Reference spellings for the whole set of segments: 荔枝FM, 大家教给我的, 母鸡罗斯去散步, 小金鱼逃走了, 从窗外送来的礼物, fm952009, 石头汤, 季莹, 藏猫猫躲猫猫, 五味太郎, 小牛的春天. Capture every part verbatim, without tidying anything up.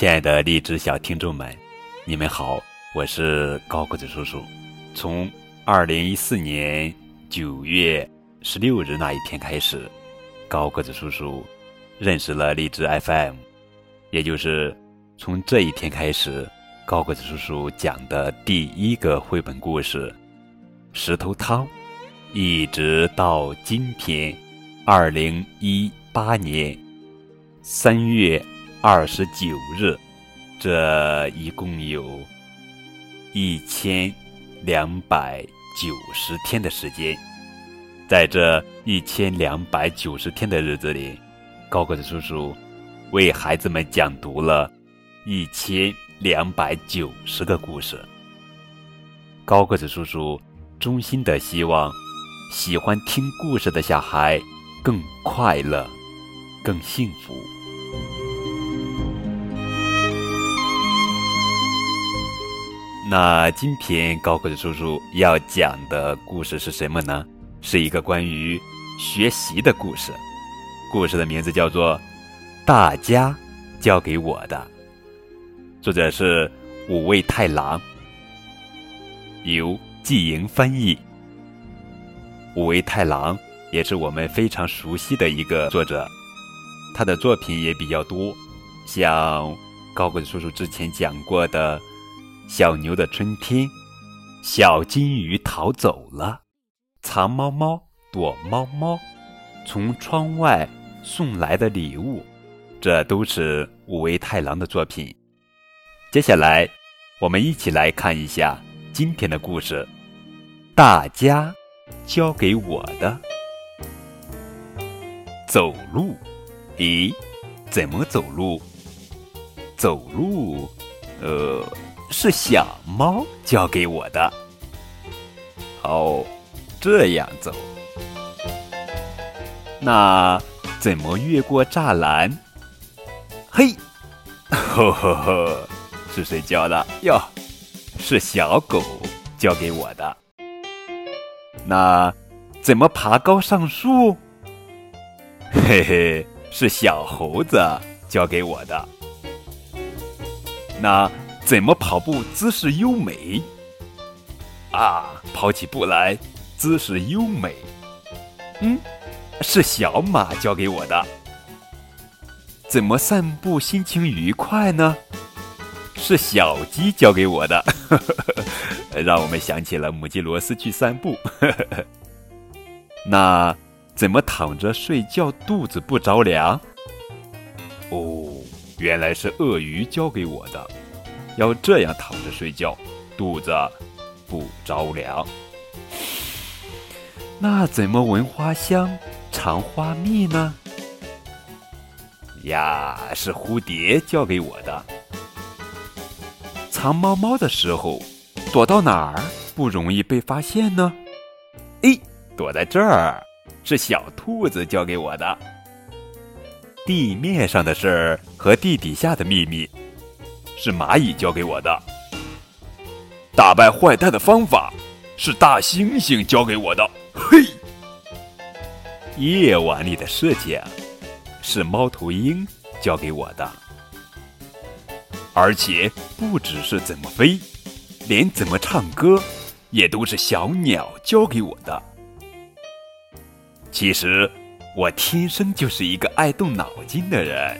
亲爱的荔枝小听众们，你们好，我是高个子叔叔。从二零一四年九月十六日那一天开始，高个子叔叔认识了荔枝 F M， 也就是从这一天开始，高个子叔叔讲的第一个绘本故事《石头汤》，一直到今天二零一八年三月二十九日，这一共有一千两百九十天的时间。在这一千两百九十天的日子里，高个子叔叔为孩子们讲读了一千两百九十个故事。高个子叔叔衷心的希望喜欢听故事的小孩更快乐，更幸福。那今天高个子叔叔要讲的故事是什么呢？是一个关于学习的故事，故事的名字叫做《大家教给我的》，作者是五味太郎，由季莹翻译。五味太郎也是我们非常熟悉的一个作者，他的作品也比较多，像高个子叔叔之前讲过的《小牛的春天》、《小金鱼逃走了》、《藏猫猫躲猫猫》、《从窗外送来的礼物》，这都是五味太郎的作品。接下来我们一起来看一下今天的故事《大家教给我的》。走路。咦，怎么走路？走路呃，是小猫教给我的。哦，这样走。那怎么越过栅栏？嘿，呵呵呵，是谁教的哟？是小狗教给我的。那怎么爬高上树？嘿嘿，是小猴子教给我的。那怎么跑步姿势优美？啊，跑起步来姿势优美。嗯，是小马教给我的。怎么散步心情愉快呢？是小鸡教给我的。让我们想起了母鸡罗斯去散步。那怎么躺着睡觉肚子不着凉？哦，原来是鳄鱼教给我的，要这样躺着睡觉，肚子不着凉。那怎么闻花香尝花蜜呢？呀，是蝴蝶教给我的。藏猫猫的时候躲到哪儿不容易被发现呢？哎，躲在这儿，是小兔子教给我的。地面上的事儿和地底下的秘密，是蚂蚁教给我的。打败坏蛋的方法，是大猩猩教给我的。嘿，夜晚里的事情，是猫头鹰教给我的。而且不只是怎么飞，连怎么唱歌，也都是小鸟教给我的。其实我天生就是一个爱动脑筋的人，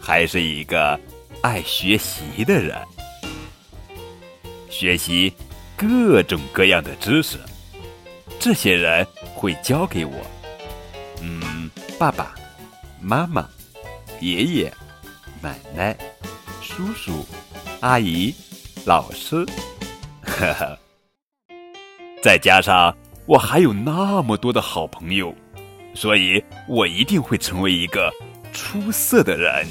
还是一个爱学习的人，学习各种各样的知识，这些人会教给我。嗯，爸爸妈妈、爷爷奶奶、叔叔阿姨、老师。呵呵，再加上我还有那么多的好朋友，所以我一定会成为一个出色的人。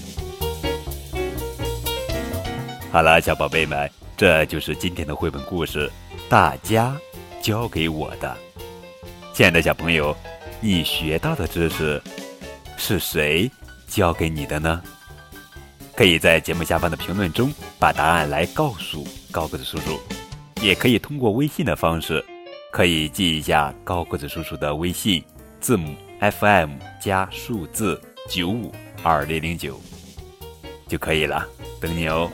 好了，小宝贝们，这就是今天的绘本故事《大家教给我的》。亲爱的小朋友，你学到的知识是谁教给你的呢？可以在节目下方的评论中把答案来告诉高个子叔叔，也可以通过微信的方式，可以记一下高个子叔叔的微信，字母 F M 加数字九五二零零九。就可以了，等你哦。